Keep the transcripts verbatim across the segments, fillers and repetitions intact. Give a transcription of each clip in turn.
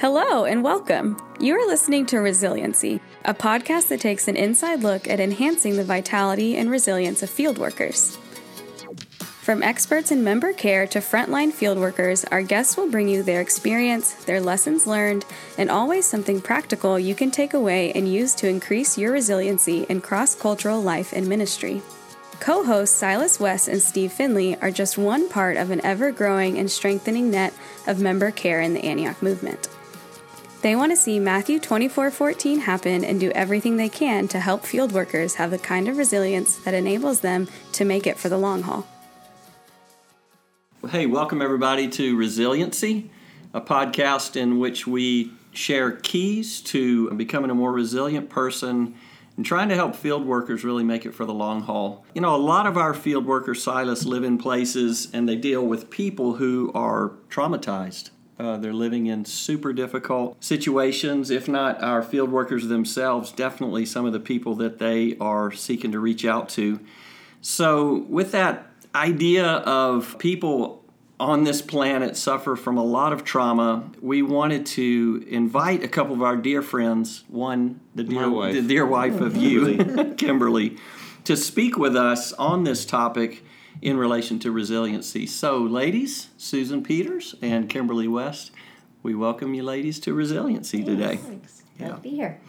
Hello and welcome. You are listening to Resiliency, a podcast that takes an inside look at enhancing the vitality and resilience of field workers. From experts in member care to frontline field workers, our guests will bring you their experience, their lessons learned, and always something practical you can take away and use to increase your resiliency in cross-cultural life and ministry. Co-hosts Silas West and Steve Finley are just one part of an ever-growing and strengthening net of member care in the Antioch movement. They want to see Matthew twenty-four fourteen happen and do everything they can to help field workers have the kind of resilience that enables them to make it for the long haul. Well, hey, welcome everybody to Resiliency, a podcast in which we share keys to becoming a more resilient person and trying to help field workers really make it for the long haul. You know, a lot of our field workers, Silas, live in places and they deal with people who are traumatized. Uh, they're living in super difficult situations. If not our field workers themselves, definitely some of the people that they are seeking to reach out to. So with that idea of people on this planet suffer from a lot of trauma, we wanted to invite a couple of our dear friends, one, the dear, wife. The dear wife of you, Kimberly, to speak with us on this topic in relation to resiliency. So, ladies, Susan Peters and Kimberly West, we welcome you ladies to Resiliency yes, today. Thanks. Yeah. Glad to be here.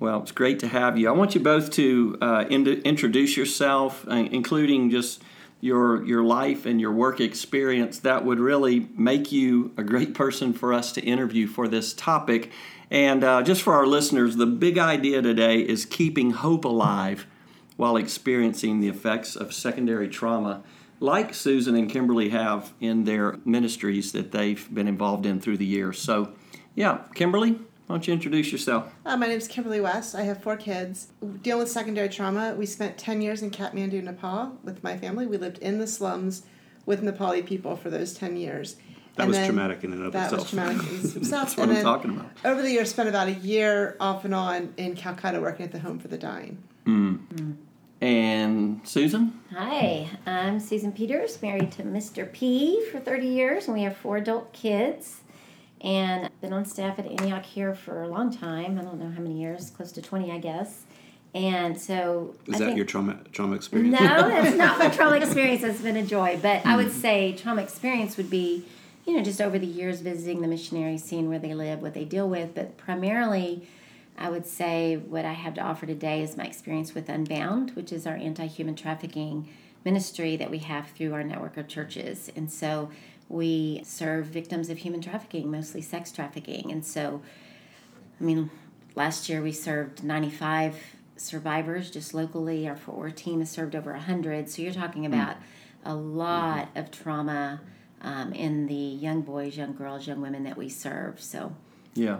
Well, it's great to have you. I want you both to uh, in- introduce yourself, uh, including just your your life and your work experience that would really make you a great person for us to interview for this topic. And uh, just for our listeners, the big idea today is keeping hope alive while experiencing the effects of secondary trauma, like Susan and Kimberly have in their ministries that they've been involved in through the years. So, yeah, Kimberly, why don't you introduce yourself? Uh, my name is Kimberly West. I have four kids. Dealing with secondary trauma, we spent ten years in Kathmandu, Nepal with my family. We lived in the slums with Nepali people for those ten years. That and was traumatic in and of that itself. That was traumatic in itself. That's what and I'm talking about. Over the years, spent about a year off and on in Calcutta working at the Home for the Dying. Mm. Mm. And Susan? Hi, I'm Susan Peters, married to Mister P for thirty years, and we have four adult kids. And I've been on staff at Antioch here for a long time. I don't know how many years, close to twenty, I guess. And so... Is I that think, your trauma trauma experience? No, that's not my trauma experience. It's been a joy. But mm-hmm. I would say trauma experience would be, you know, just over the years visiting the missionary, seeing where they live, what they deal with. But primarily... I would say what I have to offer today is my experience with Unbound, which is our anti-human trafficking ministry that we have through our network of churches. And so we serve victims of human trafficking, mostly sex trafficking. And so, I mean, last year we served ninety-five survivors just locally. Our Fort Worth team has served over one hundred. So you're talking about a lot of trauma um, in the young boys, young girls, young women that we serve. So, yeah.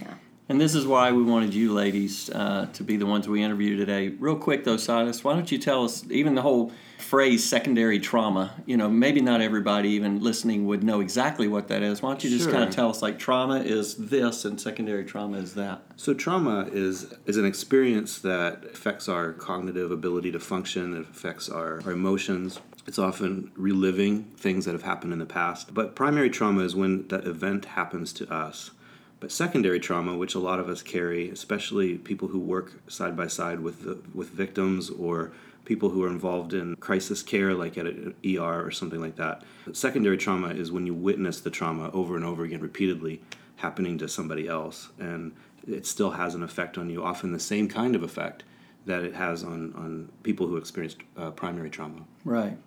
Yeah. And this is why we wanted you ladies uh, to be the ones we interview today. Real quick, though, Silas, why don't you tell us, even the whole phrase secondary trauma, you know, maybe not everybody even listening would know exactly what that is. Why don't you just sure. kind of tell us, like, trauma is this and secondary trauma is that. So trauma is is an experience that affects our cognitive ability to function. It affects our, our emotions. It's often reliving things that have happened in the past. But primary trauma is when that event happens to us. But secondary trauma, which a lot of us carry, especially people who work side by side with the, with victims or people who are involved in crisis care, like at an E R or something like that. Secondary trauma is when you witness the trauma over and over again repeatedly happening to somebody else, and it still has an effect on you, often the same kind of effect that it has on, on people who experienced uh, primary trauma. Right.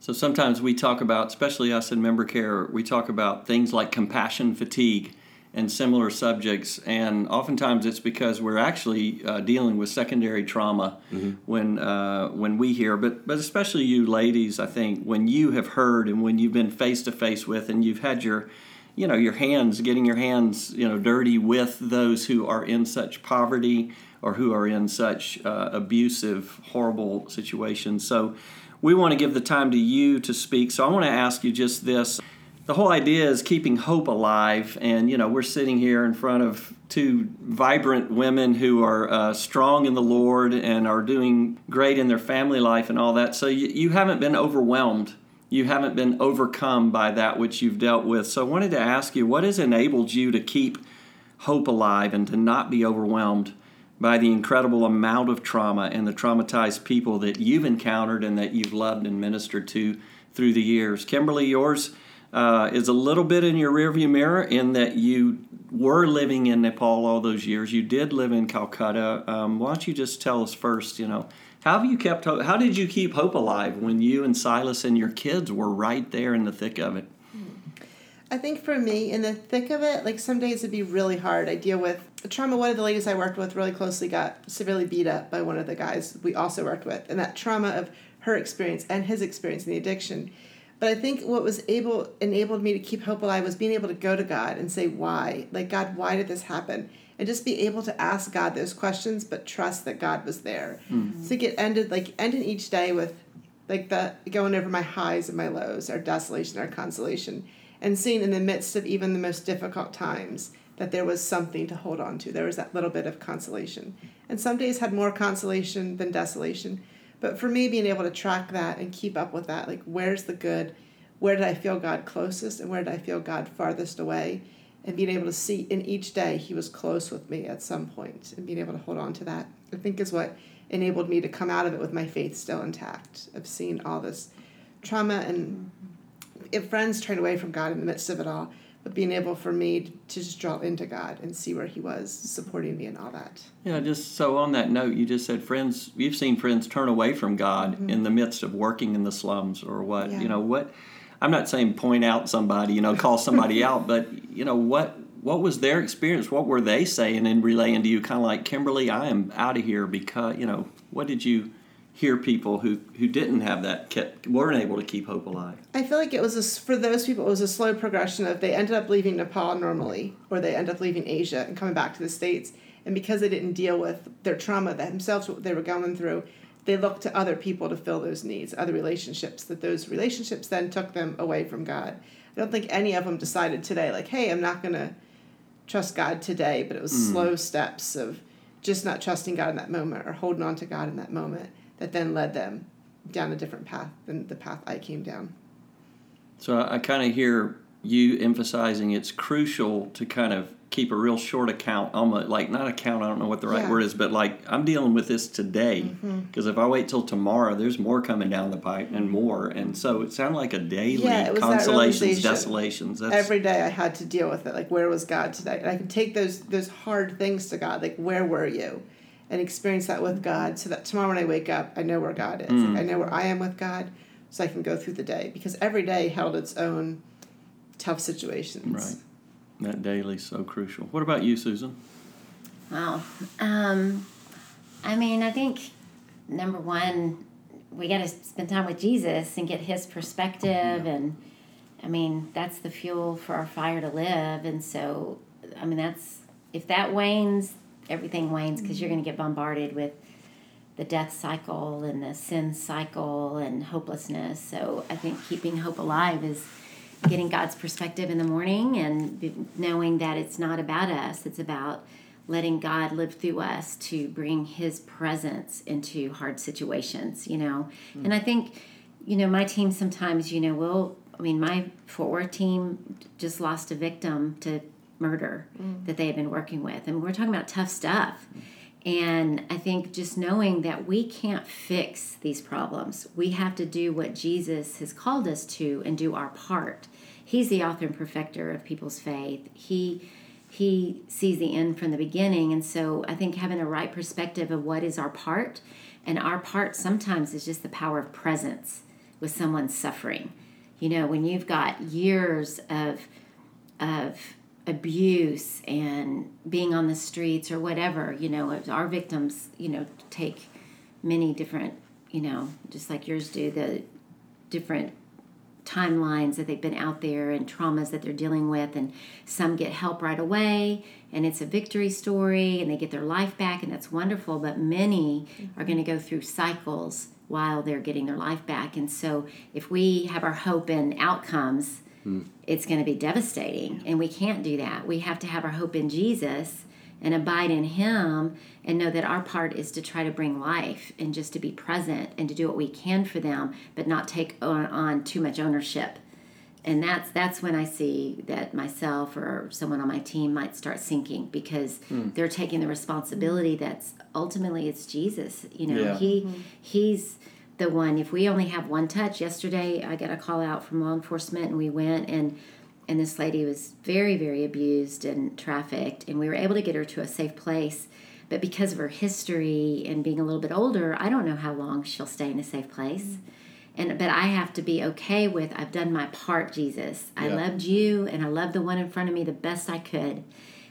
So sometimes we talk about, especially us in member care, we talk about things like compassion fatigue and similar subjects, and oftentimes it's because we're actually uh, dealing with secondary trauma mm-hmm. when uh, when we hear, but but especially you ladies, I think, when you have heard and when you've been face to face with, and you've had your, you know, your hands, getting your hands, you know, dirty with those who are in such poverty or who are in such uh, abusive, horrible situations. So we want to give the time to you to speak. So I want to ask you just this. The whole idea is keeping hope alive, and, you know, we're sitting here in front of two vibrant women who are uh, strong in the Lord and are doing great in their family life and all that, so you, you haven't been overwhelmed you haven't been overcome by that which you've dealt with. So I wanted to ask you, what has enabled you to keep hope alive and to not be overwhelmed by the incredible amount of trauma and the traumatized people that you've encountered and that you've loved and ministered to through the years? Kimberly, yours uh, is a little bit in your rearview mirror in that you were living in Nepal all those years. You did live in Calcutta. Um, why don't you just tell us first, you know, how have you kept hope? How did you keep hope alive when you and Silas and your kids were right there in the thick of it? I think for me, in the thick of it, like some days it'd be really hard. I deal with trauma. One of the ladies I worked with really closely got severely beat up by one of the guys we also worked with, and that trauma of her experience and his experience in the addiction. But I think what was able enabled me to keep hope alive was being able to go to God and say, why? Like, God, why did this happen? And just be able to ask God those questions, but trust that God was there. Mm-hmm. So it ended, like, ending each day with, like, the going over my highs and my lows, our desolation, our consolation. And seeing in the midst of even the most difficult times that there was something to hold on to. There was that little bit of consolation. And some days had more consolation than desolation. But for me, being able to track that and keep up with that, like, where's the good? Where did I feel God closest and where did I feel God farthest away? And being able to see in each day he was close with me at some point and being able to hold on to that, I think, is what enabled me to come out of it with my faith still intact, of seeing all this trauma and if friends turned away from God in the midst of it all, but being able for me to just draw into God and see where he was supporting me and all that. Yeah, just so on that note, you just said friends, you've seen friends turn away from God mm-hmm. in the midst of working in the slums or what, yeah. you know, what, I'm not saying point out somebody, you know, call somebody out, but, you know, what, what was their experience? What were they saying and relaying to you? Kind of like, Kimberly, I am out of here because, you know, what did you hear people who, who didn't have that, kept, weren't able to keep hope alive? I feel like it was, a, for those people, it was a slow progression of they ended up leaving Nepal normally, or they ended up leaving Asia and coming back to the States. And because they didn't deal with their trauma themselves, what they were going through, they looked to other people to fill those needs, other relationships, that those relationships then took them away from God. I don't think any of them decided today, like, hey, I'm not going to trust God today, but it was mm. slow steps of just not trusting God in that moment or holding on to God in that moment that then led them down a different path than the path I came down. So I kind of hear you emphasizing it's crucial to kind of keep a real short account, almost like, not account, I don't know what the right yeah. word is, but like, I'm dealing with this today, because mm-hmm. if I wait till tomorrow, there's more coming down the pipe and more. And so it sounded like a daily yeah, consolations, that desolations. That's... Every day I had to deal with it, like, where was God today? And I could take those those hard things to God, like, where were you? And experience that with God so that tomorrow when I wake up, I know where God is. Mm. Like, I know where I am with God so I can go through the day. Because every day held its own tough situations. Right. That daily is so crucial. What about you, Susan? Wow. Um, I mean, I think, number one, we got to spend time with Jesus and get his perspective. Mm-hmm. And, I mean, that's the fuel for our fire to live. And so, I mean, that's if that wanes... everything wanes because you're going to get bombarded with the death cycle and the sin cycle and hopelessness. So I think keeping hope alive is getting God's perspective in the morning and knowing that it's not about us. It's about letting God live through us to bring his presence into hard situations, you know. Mm. And I think, you know, my team sometimes, you know, will, I mean, my Fort Worth team just lost a victim to murder mm. that they have been working with. And we're talking about tough stuff. And I think just knowing that we can't fix these problems. We have to do what Jesus has called us to and do our part. He's the author and perfecter of people's faith. He he sees the end from the beginning. And so I think having a right perspective of what is our part, and our part sometimes is just the power of presence with someone suffering. You know, when you've got years of of abuse and being on the streets or whatever, you know, our victims, you know, take many different, you know, just like yours do, the different timelines that they've been out there and traumas that they're dealing with, and some get help right away and it's a victory story and they get their life back and that's wonderful, but many are going to go through cycles while they're getting their life back. And so if we have our hope in outcomes, it's going to be devastating, and we can't do that. We have to have our hope in Jesus and abide in him, and know that our part is to try to bring life and just to be present and to do what we can for them, but not take on, on too much ownership. And that's that's when I see that myself or someone on my team might start sinking, because mm. they're taking the responsibility that's ultimately it's Jesus. You know, yeah. he mm-hmm. he's the one. If we only have one touch, yesterday I got a call out from law enforcement, and we went, and and this lady was very, very abused and trafficked, and we were able to get her to a safe place. But because of her history and being a little bit older, I don't know how long she'll stay in a safe place. Mm-hmm. And, but I have to be okay with, I've done my part, Jesus. I yeah. loved you, and I loved the one in front of me the best I could.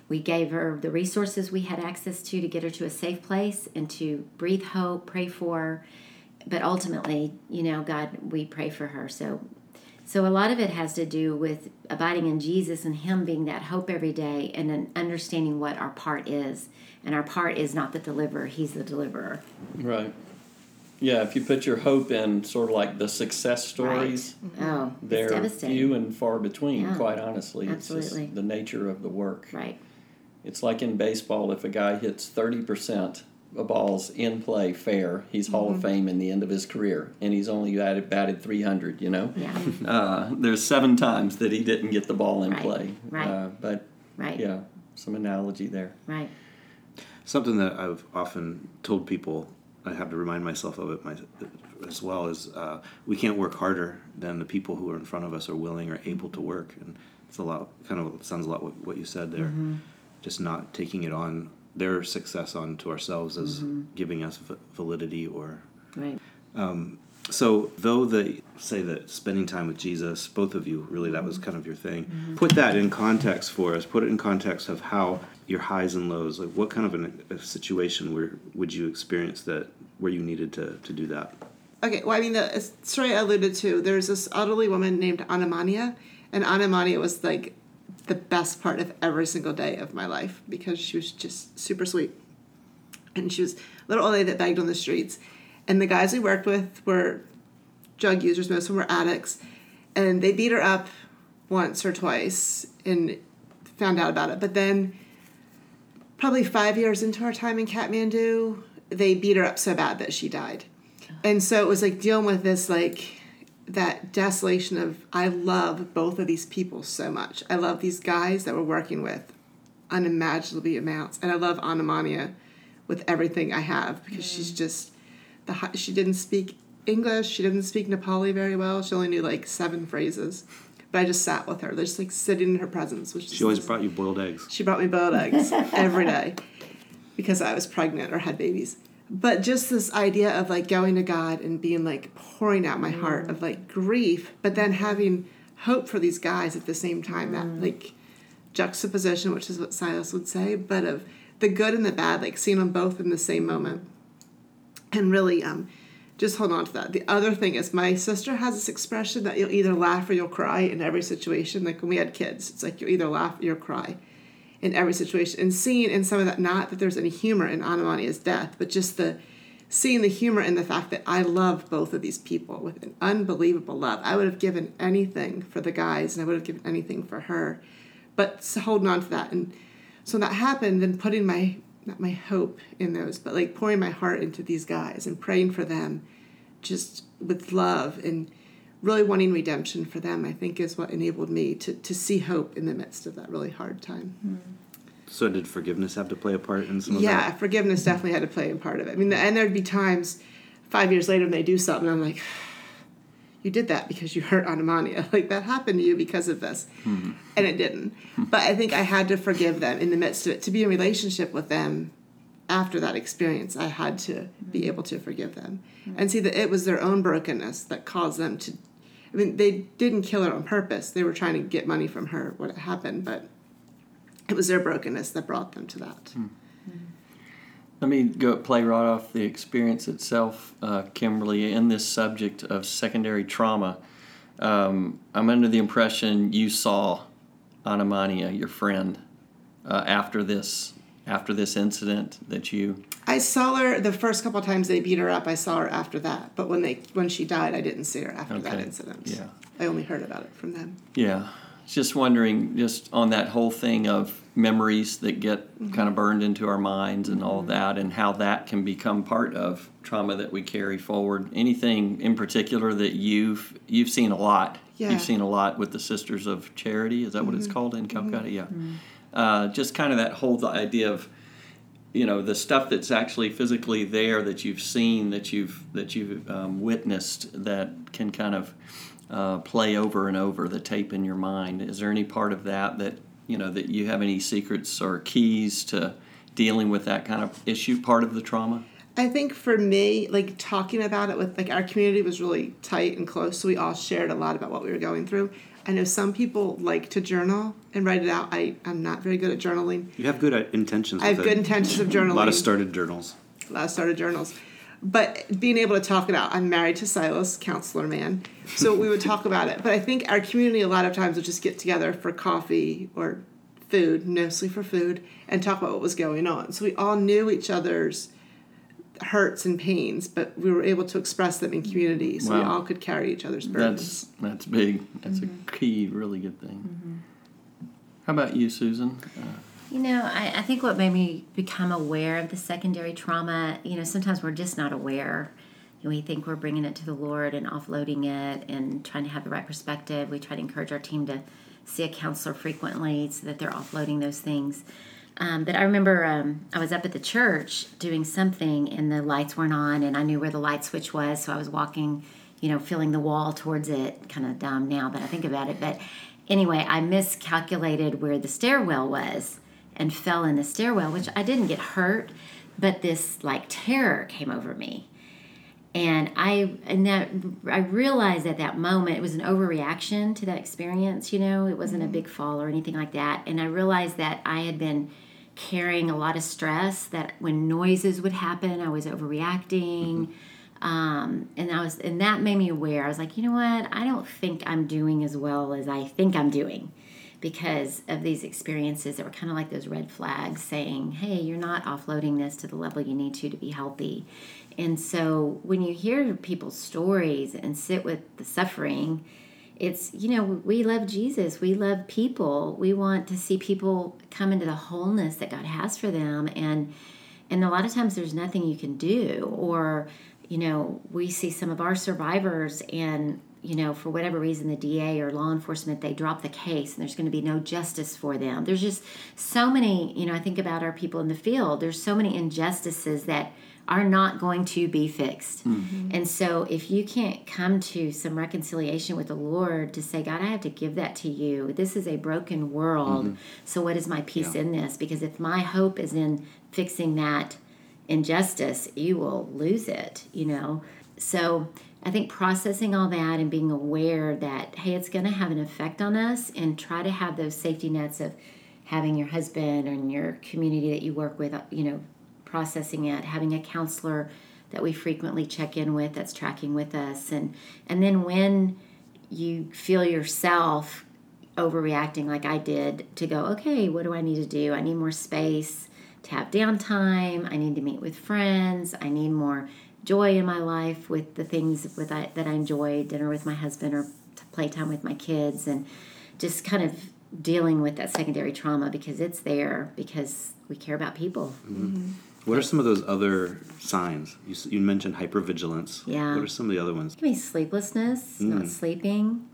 We gave her the resources we had access to to get her to a safe place and to breathe hope, pray for her. But ultimately, you know, God, we pray for her. So so a lot of it has to do with abiding in Jesus and him being that hope every day, and then understanding what our part is. And our part is not the deliverer. He's the deliverer. Right. Yeah, if you put your hope in sort of like the success stories, right. oh, they're few and far between, yeah, quite honestly. Absolutely. It's just the nature of the work. Right. It's like in baseball, if a guy hits thirty percent of balls in play fair, he's mm-hmm. Hall of Fame in the end of his career, and he's only batted, batted three hundred, you know? Yeah. uh, there's seven times that he didn't get the ball in right. play. Right. Uh, but, right. yeah, some analogy there. Right. Something that I've often told people, I have to remind myself of it my, as well, is uh, we can't work harder than the people who are in front of us are willing or able to work. And it's a lot, kind of sounds a lot what, what you said there. Mm-hmm. Just not taking it on, their success on to ourselves as mm-hmm. giving us v- validity or... Right. Um, so though they say that spending time with Jesus, both of you, really that was kind of your thing, mm-hmm. put that in context for us. Put it in context of how... your highs and lows, like what kind of an, a situation where would you experience that, where you needed to, to do that? Okay, well, I mean, the story I alluded to, there's this elderly woman named Anamania, and Anamania was like the best part of every single day of my life, because she was just super sweet. And she was a little old lady that begged on the streets. And the guys we worked with were drug users, most of them were addicts, and they beat her up once or twice and found out about it. But then... probably five years into our time in Kathmandu, they beat her up so bad that she died. And so it was like dealing with this, like that desolation of, I love both of these people so much. I love these guys that we're working with unimaginable amounts. And I love Anamania with everything I have, because mm. she's just, the she didn't speak English. She didn't speak Nepali very well. She only knew like seven phrases. But I just sat with her, just like sitting in her presence. Which she always nice. Brought you boiled eggs. She brought me boiled eggs every day, because I was pregnant or had babies. But just this idea of like going to God and being like pouring out my mm. heart of like grief, but then having hope for these guys at the same time. Mm. That like juxtaposition, which is what Silas would say, but of the good and the bad, like seeing them both in the same moment. And really... um. Just hold on to that. The other thing is, my sister has this expression that you'll either laugh or you'll cry in every situation. Like when we had kids, it's like you'll either laugh or you'll cry in every situation. And seeing in some of that, not that there's any humor in Anamania's death, but just the seeing the humor in the fact that I love both of these people with an unbelievable love. I would have given anything for the guys, and I would have given anything for her. But holding on to that. And so when that happened, then putting my... not my hope in those, but like pouring my heart into these guys and praying for them just with love and really wanting redemption for them, I think is what enabled me to, to see hope in the midst of that really hard time. Mm-hmm. So did forgiveness have to play a part in some of yeah, that? Yeah, forgiveness definitely had to play a part of it. I mean, and there'd be times five years later when they do something, I'm like, you did that because you hurt Anamania. Like, that happened to you because of this. Mm-hmm. And it didn't. But I think I had to forgive them in the midst of it. To be in relationship with them after that experience, I had to be able to forgive them. Mm-hmm. And see that it was their own brokenness that caused them to... I mean, they didn't kill her on purpose. They were trying to get money from her when it happened, but it was their brokenness that brought them to that. Mm-hmm. Let me go play right off the experience itself, uh, Kimberly, in this subject of secondary trauma. Um, I'm under the impression you saw Anamania, your friend, uh, after this after this incident that you... I saw her the first couple of times they beat her up. I saw her after that. But when they when she died, I didn't see her after okay. that incident. Yeah. I only heard about it from them. Yeah. just wondering, just on that whole thing of memories that get mm-hmm. kind of burned into our minds and all mm-hmm. that, and how that can become part of trauma that we carry forward. Anything in particular that you've you've seen a lot? Yeah. You've seen a lot with the Sisters of Charity. Is that mm-hmm. what it's called in Calcutta? Mm-hmm. Yeah. Mm-hmm. Uh, just kind of that whole the idea of, you know, the stuff that's actually physically there that you've seen, that you've that you've um, witnessed, that can kind of uh, play over and over the tape in your mind. Is there any part of that that, you know, that you have any secrets or keys to dealing with that kind of issue, part of the trauma? I think for me, like, talking about it with, like, our community was really tight and close, so we all shared a lot about what we were going through. I know some people like to journal and write it out. I, I'm not very good at journaling. You have good intentions. I have good intentions of journaling. A lot of started journals. A lot of started journals. But being able to talk it out. I'm married to Silas, counselor man, so we would talk about it. But I think our community a lot of times would just get together for coffee or food, mostly for food, and talk about what was going on. So we all knew each other's hurts and pains, but we were able to express them in community, so wow. we all could carry each other's burdens. That's, that's big. That's mm-hmm. a key, really good thing. Mm-hmm. How about you, Susan? Uh, you know, I, I think what made me become aware of the secondary trauma, you know, sometimes we're just not aware. We think we're bringing it to the Lord and offloading it and trying to have the right perspective. We try to encourage our team to see a counselor frequently so that they're offloading those things. Um, but I remember um, I was up at the church doing something, and the lights weren't on, and I knew where the light switch was, so I was walking, you know, feeling the wall towards it. Kind of dumb now that I think about it. But anyway, I miscalculated where the stairwell was and fell in the stairwell, which I didn't get hurt, but this, like, terror came over me. And I and that I realized at that moment it was an overreaction to that experience, you know. It wasn't mm-hmm. a big fall or anything like that. And I realized that I had been carrying a lot of stress, that when noises would happen, I was overreacting, mm-hmm. um, and I was, and that made me aware. I was like, you know what? I don't think I'm doing as well as I think I'm doing, because of these experiences that were kind of like those red flags saying, "Hey, you're not offloading this to the level you need to to be healthy." And so, when you hear people's stories and sit with the suffering, it's, you know, we love Jesus. We love people. We want to see people come into the wholeness that God has for them. And and a lot of times there's nothing you can do. Or, you know, we see some of our survivors and, you know, for whatever reason, the D A or law enforcement, they drop the case and there's going to be no justice for them. There's just so many, you know, I think about our people in the field. There's so many injustices that are not going to be fixed. Mm-hmm. And so if you can't come to some reconciliation with the Lord to say, God, I have to give that to you. This is a broken world. Mm-hmm. So what is my peace yeah. in this? Because if my hope is in fixing that injustice, you will lose it, you know. So I think processing all that and being aware that, hey, it's going to have an effect on us, and try to have those safety nets of having your husband and your community that you work with, you know, processing it, having a counselor that we frequently check in with that's tracking with us. And and then when you feel yourself overreacting like I did, to go, okay, what do I need to do? I need more space to have downtime. I need to meet with friends. I need more joy in my life with the things with I, that I enjoy, dinner with my husband or playtime with my kids, and just kind of dealing with that secondary trauma, because it's there because we care about people. Mm-hmm. Mm-hmm. What are some of those other signs? You, you mentioned hypervigilance. Yeah. What are some of the other ones? It can be sleeplessness, mm. not sleeping,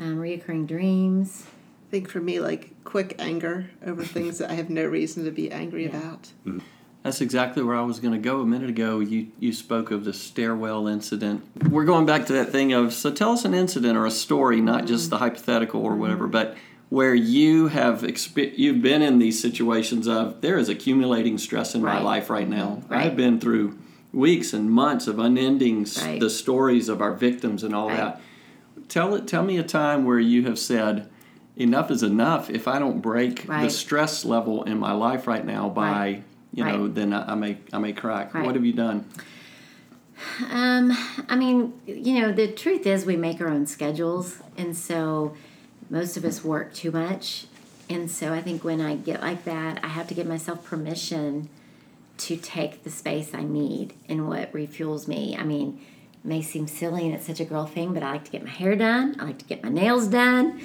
um, reoccurring dreams. I think for me, like, quick anger over things that I have no reason to be angry yeah. about. Mm-hmm. That's exactly where I was going to go a minute ago. You you spoke of the stairwell incident. We're going back to that thing of, so tell us an incident or a story, not mm-hmm. just the hypothetical or mm-hmm. whatever, but where you have exp- you've been in these situations of, there is accumulating stress in right. my life right now. Right. I've been through weeks and months of unending right. s- the stories of our victims and all right. that. Tell it. Tell me a time where you have said, enough is enough. If I don't break right. the stress level in my life right now by, right. you know, right. then I, I may I may crack. Right. What have you done? Um, I mean, you know, the truth is we make our own schedules, and so most of us work too much. And so I think when I get like that, I have to give myself permission to take the space I need and what refuels me. I mean, it may seem silly and it's such a girl thing, but I like to get my hair done. I like to get my nails done.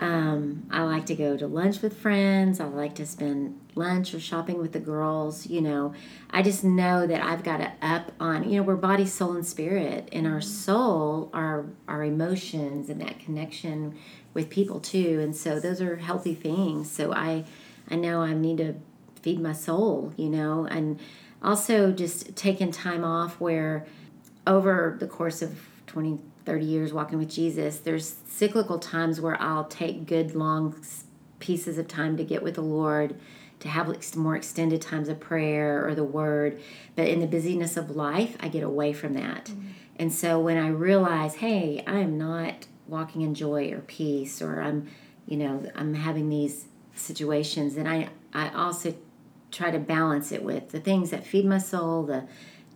Um, I like to go to lunch with friends. I like to spend lunch or shopping with the girls. You know, I just know that I've got to up on, you know, we're body, soul, and spirit. And our soul, our, our emotions, and that connection with people too. And so those are healthy things. So I, I know I need to feed my soul, you know, and also just taking time off where over the course of twenty, thirty years walking with Jesus, there's cyclical times where I'll take good long pieces of time to get with the Lord, to have more extended times of prayer or the Word. But in the busyness of life, I get away from that. Mm-hmm. And so when I realize, hey, I am not walking in joy or peace, or I'm, you know, I'm having these situations, and I, I also try to balance it with the things that feed my soul, the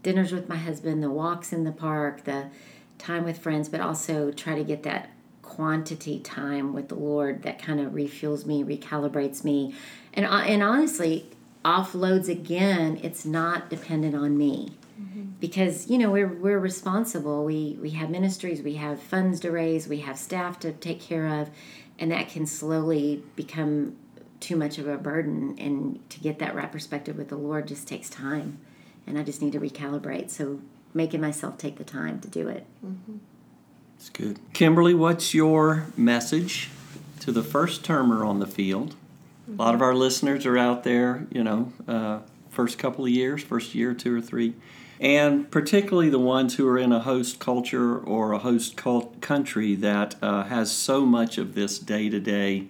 dinners with my husband, the walks in the park, the time with friends, but also try to get that quantity time with the Lord that kind of refuels me, recalibrates me, and and honestly offloads again. It's not dependent on me, mm-hmm. because you know we're we're responsible. We we have ministries, we have funds to raise, we have staff to take care of, and that can slowly become too much of a burden. And to get that right perspective with the Lord just takes time, and I just need to recalibrate. So making myself take the time to do it. Mm-hmm. That's good. Kimberly, what's your message to the first-termer on the field? Mm-hmm. A lot of our listeners are out there, you know, uh, first couple of years, first year, two or three, and particularly the ones who are in a host culture or a host cult country that uh, has so much of this day-to-day,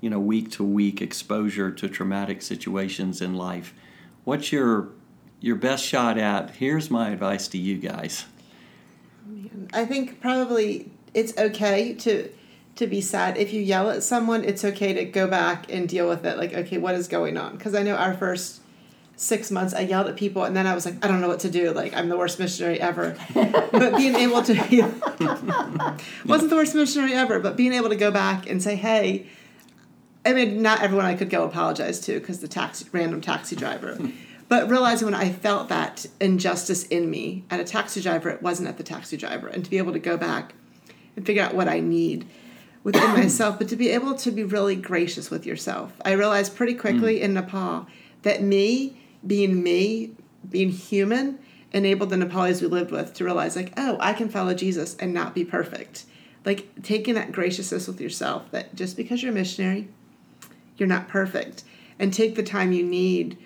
you know, week-to-week exposure to traumatic situations in life. What's your your best shot at, here's my advice to you guys? I think probably it's okay to to be sad. If you yell at someone, it's okay to go back and deal with it. Like, okay, what is going on? Because I know our first six months I yelled at people, and then I was like, I don't know what to do. Like, I'm the worst missionary ever. But being able to... wasn't the worst missionary ever, but being able to go back and say, hey... I mean, not everyone I could go apologize to, because the taxi, random taxi driver... But realizing when I felt that injustice in me at a taxi driver, it wasn't at the taxi driver. And to be able to go back and figure out what I need within myself, but to be able to be really gracious with yourself. I realized pretty quickly mm. in Nepal that me, being me, being human, enabled the Nepalis we lived with to realize, like, oh, I can follow Jesus and not be perfect. Like, taking that graciousness with yourself, that just because you're a missionary, you're not perfect. And take the time you need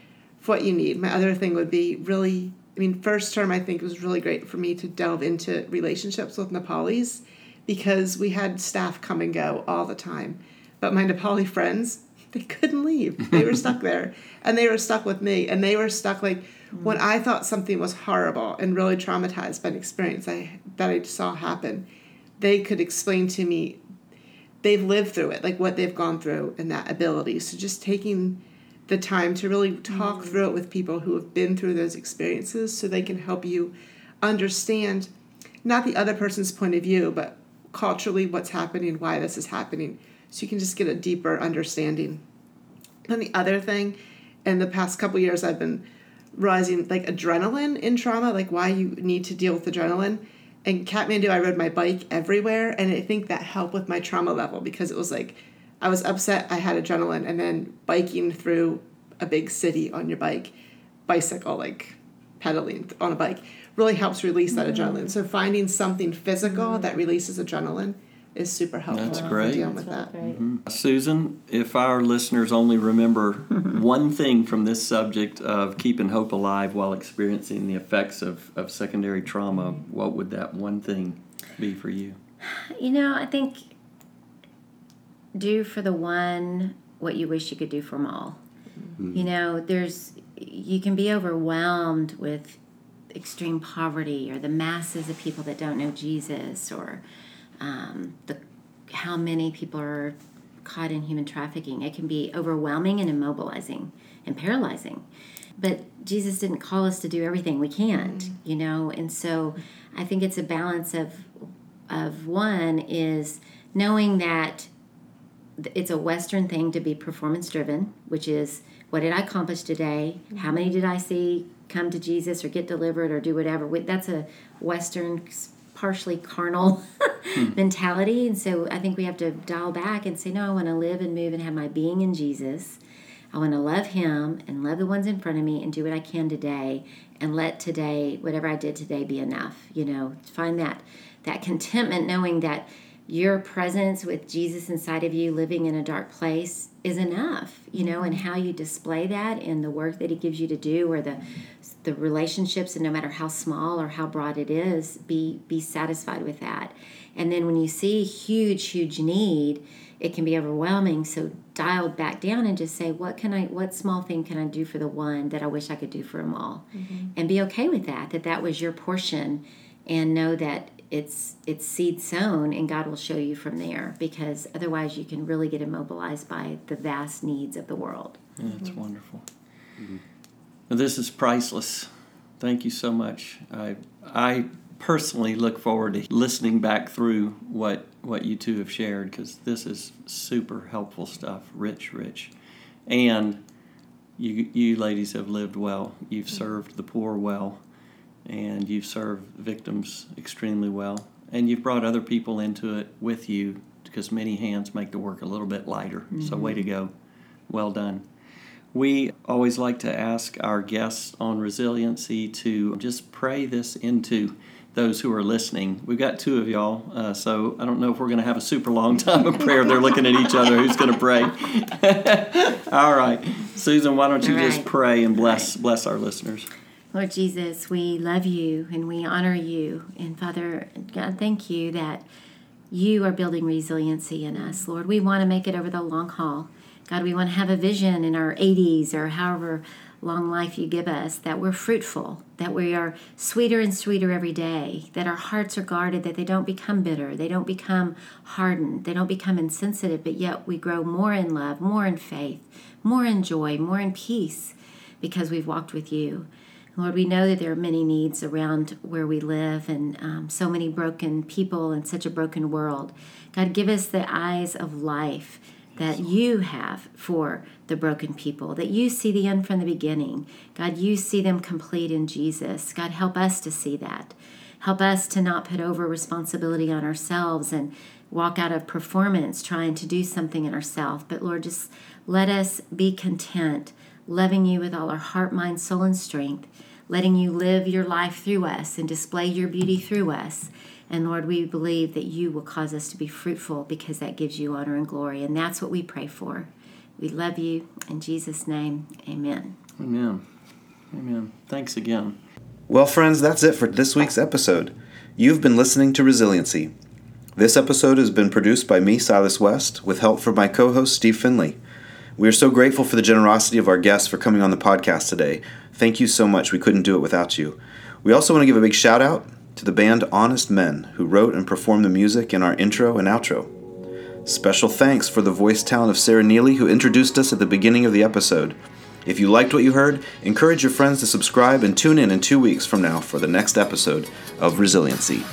what you need. My other thing would be really, I mean, first term I think was really great for me to delve into relationships with Nepalis, because we had staff come and go all the time. But my Nepali friends, they couldn't leave. They were stuck there. And they were stuck with me. And they were stuck, like, mm-hmm. when I thought something was horrible and really traumatized by an experience I, that I saw happen, they could explain to me, they've lived through it, like what they've gone through and that ability. So just taking the time to really talk mm-hmm. through it with people who have been through those experiences, so they can help you understand not the other person's point of view, but culturally what's happening, why this is happening, so you can just get a deeper understanding. And the other thing, in the past couple years I've been realizing, like, adrenaline in trauma, like why you need to deal with adrenaline. In Kathmandu, I rode my bike everywhere, and I think that helped with my trauma level, because it was like, I was upset, I had adrenaline, and then biking through a big city on your bike, bicycle, like pedaling on a bike, really helps release that mm-hmm. adrenaline. So finding something physical mm-hmm. that releases adrenaline is super helpful. That's great. Dealing with that. Mm-hmm. Susan, if our listeners only remember one thing from this subject of keeping hope alive while experiencing the effects of, of secondary trauma, what would that one thing be for you? You know, I think... do for the one what you wish you could do for them all. Mm-hmm. You know, there's, you can be overwhelmed with extreme poverty, or the masses of people that don't know Jesus, or um, the how many people are caught in human trafficking. It can be overwhelming and immobilizing and paralyzing. But Jesus didn't call us to do everything. We can't, mm-hmm. you know. And so I think it's a balance of of one is knowing that it's a Western thing to be performance-driven, which is, what did I accomplish today? Mm-hmm. How many did I see come to Jesus or get delivered or do whatever? That's a Western partially carnal hmm. mentality. And so I think we have to dial back and say, no, I want to live and move and have my being in Jesus. I want to love him and love the ones in front of me and do what I can today and let today, whatever I did today, be enough. You know, find that that contentment knowing that your presence with Jesus inside of you living in a dark place is enough, you know, and how you display that in the work that he gives you to do or the the relationships, and no matter how small or how broad it is, be be satisfied with that. And then when you see huge, huge need, it can be overwhelming. So dial back down and just say, what can I, what small thing can I do for the one that I wish I could do for them all? Mm-hmm. And be okay with that, that that was your portion, and know that it's it's seed sown and God will show you from there, because otherwise you can really get immobilized by the vast needs of the world. Yeah, that's mm-hmm. wonderful. Mm-hmm. Well, this is priceless. Thank you so much. I I personally look forward to listening back through what what you two have shared, because this is super helpful stuff, rich, rich. And you you ladies have lived well. You've served the poor well, and you've served victims extremely well. And you've brought other people into it with you, because many hands make the work a little bit lighter. Mm-hmm. So way to go. Well done. We always like to ask our guests on resiliency to just pray this into those who are listening. We've got two of y'all, uh, so I don't know if we're going to have a super long time of prayer. They're looking at each other. Who's going to pray? All right. Susan, why don't you right. just pray and bless right. bless our listeners. Lord Jesus, we love you and we honor you. And Father God, thank you that you are building resiliency in us. Lord, we want to make it over the long haul. God, we want to have a vision in our eighties or however long life you give us, that we're fruitful, that we are sweeter and sweeter every day, that our hearts are guarded, that they don't become bitter, they don't become hardened, they don't become insensitive, but yet we grow more in love, more in faith, more in joy, more in peace, because we've walked with you. Lord, we know that there are many needs around where we live, and um, so many broken people in such a broken world. God, give us the eyes of life that you have for the broken people, that you see the end from the beginning. God, you see them complete in Jesus. God, help us to see that. Help us to not put over responsibility on ourselves and walk out of performance trying to do something in ourselves. But Lord, just let us be content, loving you with all our heart, mind, soul, and strength, letting you live your life through us and display your beauty through us. And Lord, we believe that you will cause us to be fruitful, because that gives you honor and glory. And that's what we pray for. We love you. In Jesus' name, amen. Amen. Amen. Thanks again. Well, friends, that's it for this week's episode. You've been listening to Resiliency. This episode has been produced by me, Silas West, with help from my co-host, Steve Finley. We are so grateful for the generosity of our guests for coming on the podcast today. Thank you so much. We couldn't do it without you. We also want to give a big shout out to the band Honest Men, who wrote and performed the music in our intro and outro. Special thanks for the voice talent of Sarah Neely, who introduced us at the beginning of the episode. If you liked what you heard, encourage your friends to subscribe and tune in in two weeks from now for the next episode of Resiliency.